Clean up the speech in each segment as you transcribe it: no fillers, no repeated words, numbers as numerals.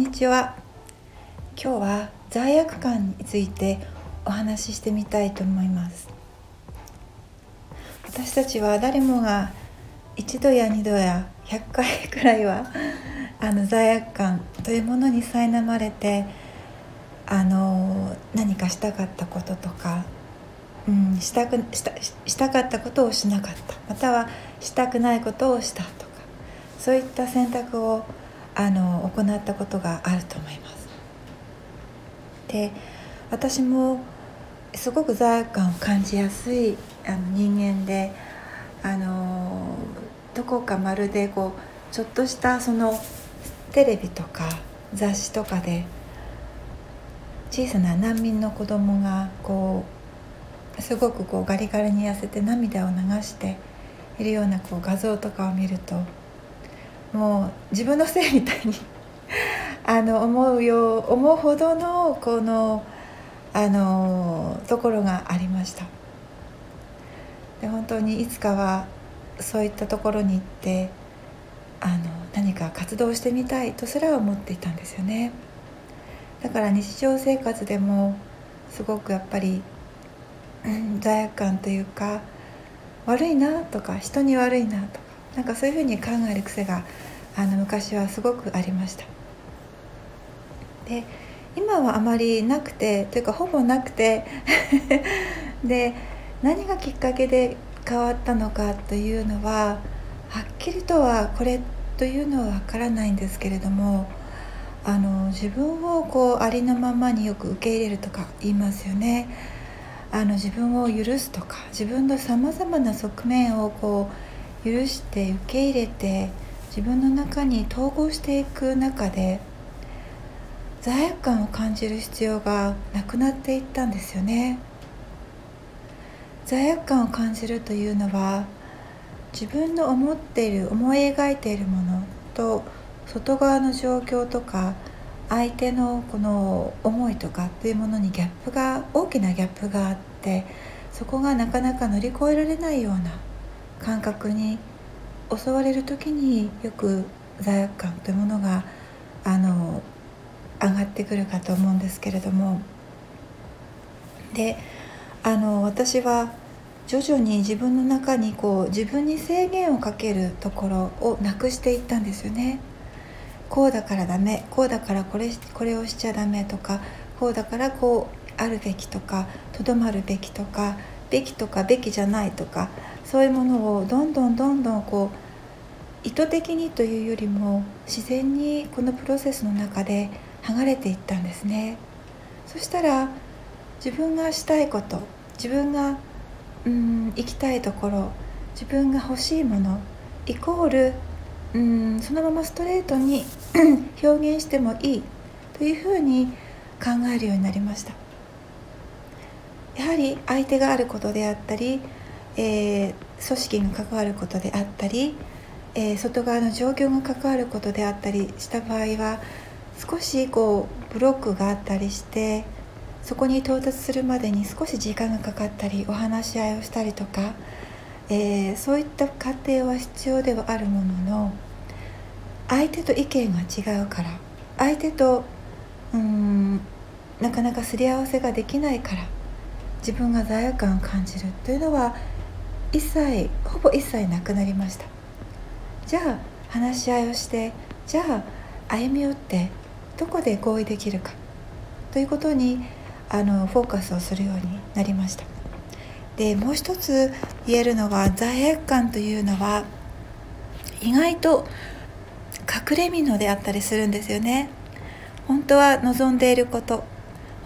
んにちは。今日は罪悪感についてお話ししてみたいと思います。私たちは誰もが一度や二度や100回くらいは罪悪感というものに苛まれて何かしたかったこととか、したかったことをしなかった、またはしたくないことをしたとか、そういった選択を行ったことがあると思います。で、私もすごく罪悪感を感じやすい人間で、どこかまるでこうちょっとしたそのテレビとか雑誌とかで小さな難民の子供がこうすごくこうガリガリに痩せて涙を流しているようなこう画像とかを見ると、もう自分のせいみたいに思うほどのこのところがありました。で、本当にいつかはそういったところに行って何か活動してみたいとすら思っていたんですよね。だから日常生活でもすごくやっぱり、罪悪感というか、悪いなとか人に悪いなとか、なんかそういうふうに考える癖が昔はすごくありました。で、今はあまりなくて、というかほぼなくてで、何がきっかけで変わったのかというのははっきりとはこれというのはわからないんですけれども、自分をこうありのままによく受け入れるとか言いますよね。自分を許すとか、自分のさまざまな側面をこう許して受け入れて自分の中に統合していく中で、罪悪感を感じる必要がなくなっていったんですよね。罪悪感を感じるというのは、自分の思い描いているものと外側の状況とか相手のこの思いとかというものに大きなギャップがあって、そこがなかなか乗り越えられないような感覚に襲われるときに、よく罪悪感というものが上がってくるかと思うんですけれども、で、私は徐々に自分の中にこう自分に制限をかけるところをなくしていったんですよね。こうだからダメ、こうだからこれをしちゃダメとか、こうだからこうあるべきとか、とどまるべきとか、べきとかべきじゃないとか、そういうものをどんどんこう意図的にというよりも自然にこのプロセスの中で剥がれていったんですね。そしたら自分がしたいこと、自分が行きたいところ、自分が欲しいものイコールそのままストレートに表現してもいいというふうに考えるようになりました。やはり相手があることであったり、組織が関わることであったり、外側の状況が関わることであったりした場合は、少しこうブロックがあったりして、そこに到達するまでに少し時間がかかったり、お話し合いをしたりとか、そういった過程は必要ではあるものの、相手と意見が違うから、相手となかなかすり合わせができないから、自分が罪悪感を感じるというのはほぼ一切なくなりました。じゃあ話し合いをして、じゃあ歩み寄ってどこで合意できるかということにフォーカスをするようになりました。で、もう一つ言えるのは、罪悪感というのは意外と隠れ蓑であったりするんですよね。本当は望んでいること、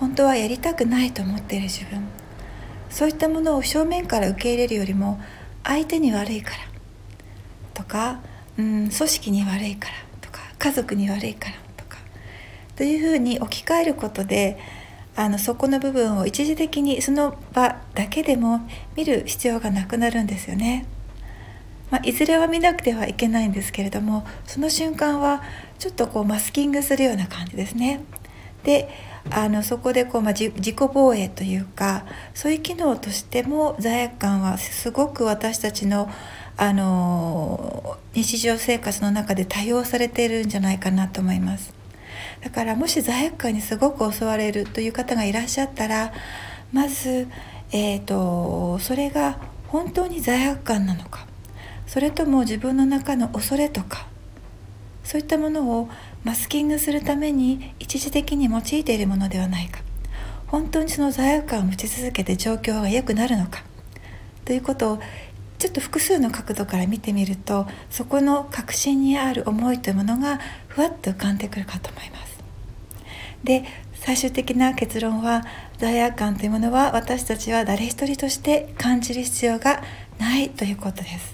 本当はやりたくないと思っている自分、そういったものを正面から受け入れるよりも、相手に悪いからとか、組織に悪いからとか、家族に悪いからというふうに置き換えることで、そこの部分を一時的にその場だけでも見る必要がなくなるんですよね。いずれは見なくてはいけないんですけれども、その瞬間はちょっとこうマスキングするような感じですね。で、そこでこう、自己防衛というか、そういう機能としても罪悪感はすごく私たちの、日常生活の中で多用されているんじゃないかなと思います。だからもし罪悪感にすごく襲われるという方がいらっしゃったら、まず、それが本当に罪悪感なのか、それとも自分の中の恐れとか、そういったものをマスキングするために一時的に用いているものではないか、本当にその罪悪感を持ち続けて状況が良くなるのかということをちょっと複数の角度から見てみると、そこの核心にある思いというものがふわっと浮かんでくるかと思います。で、最終的な結論は、罪悪感というものは私たちは誰一人として感じる必要がないということです。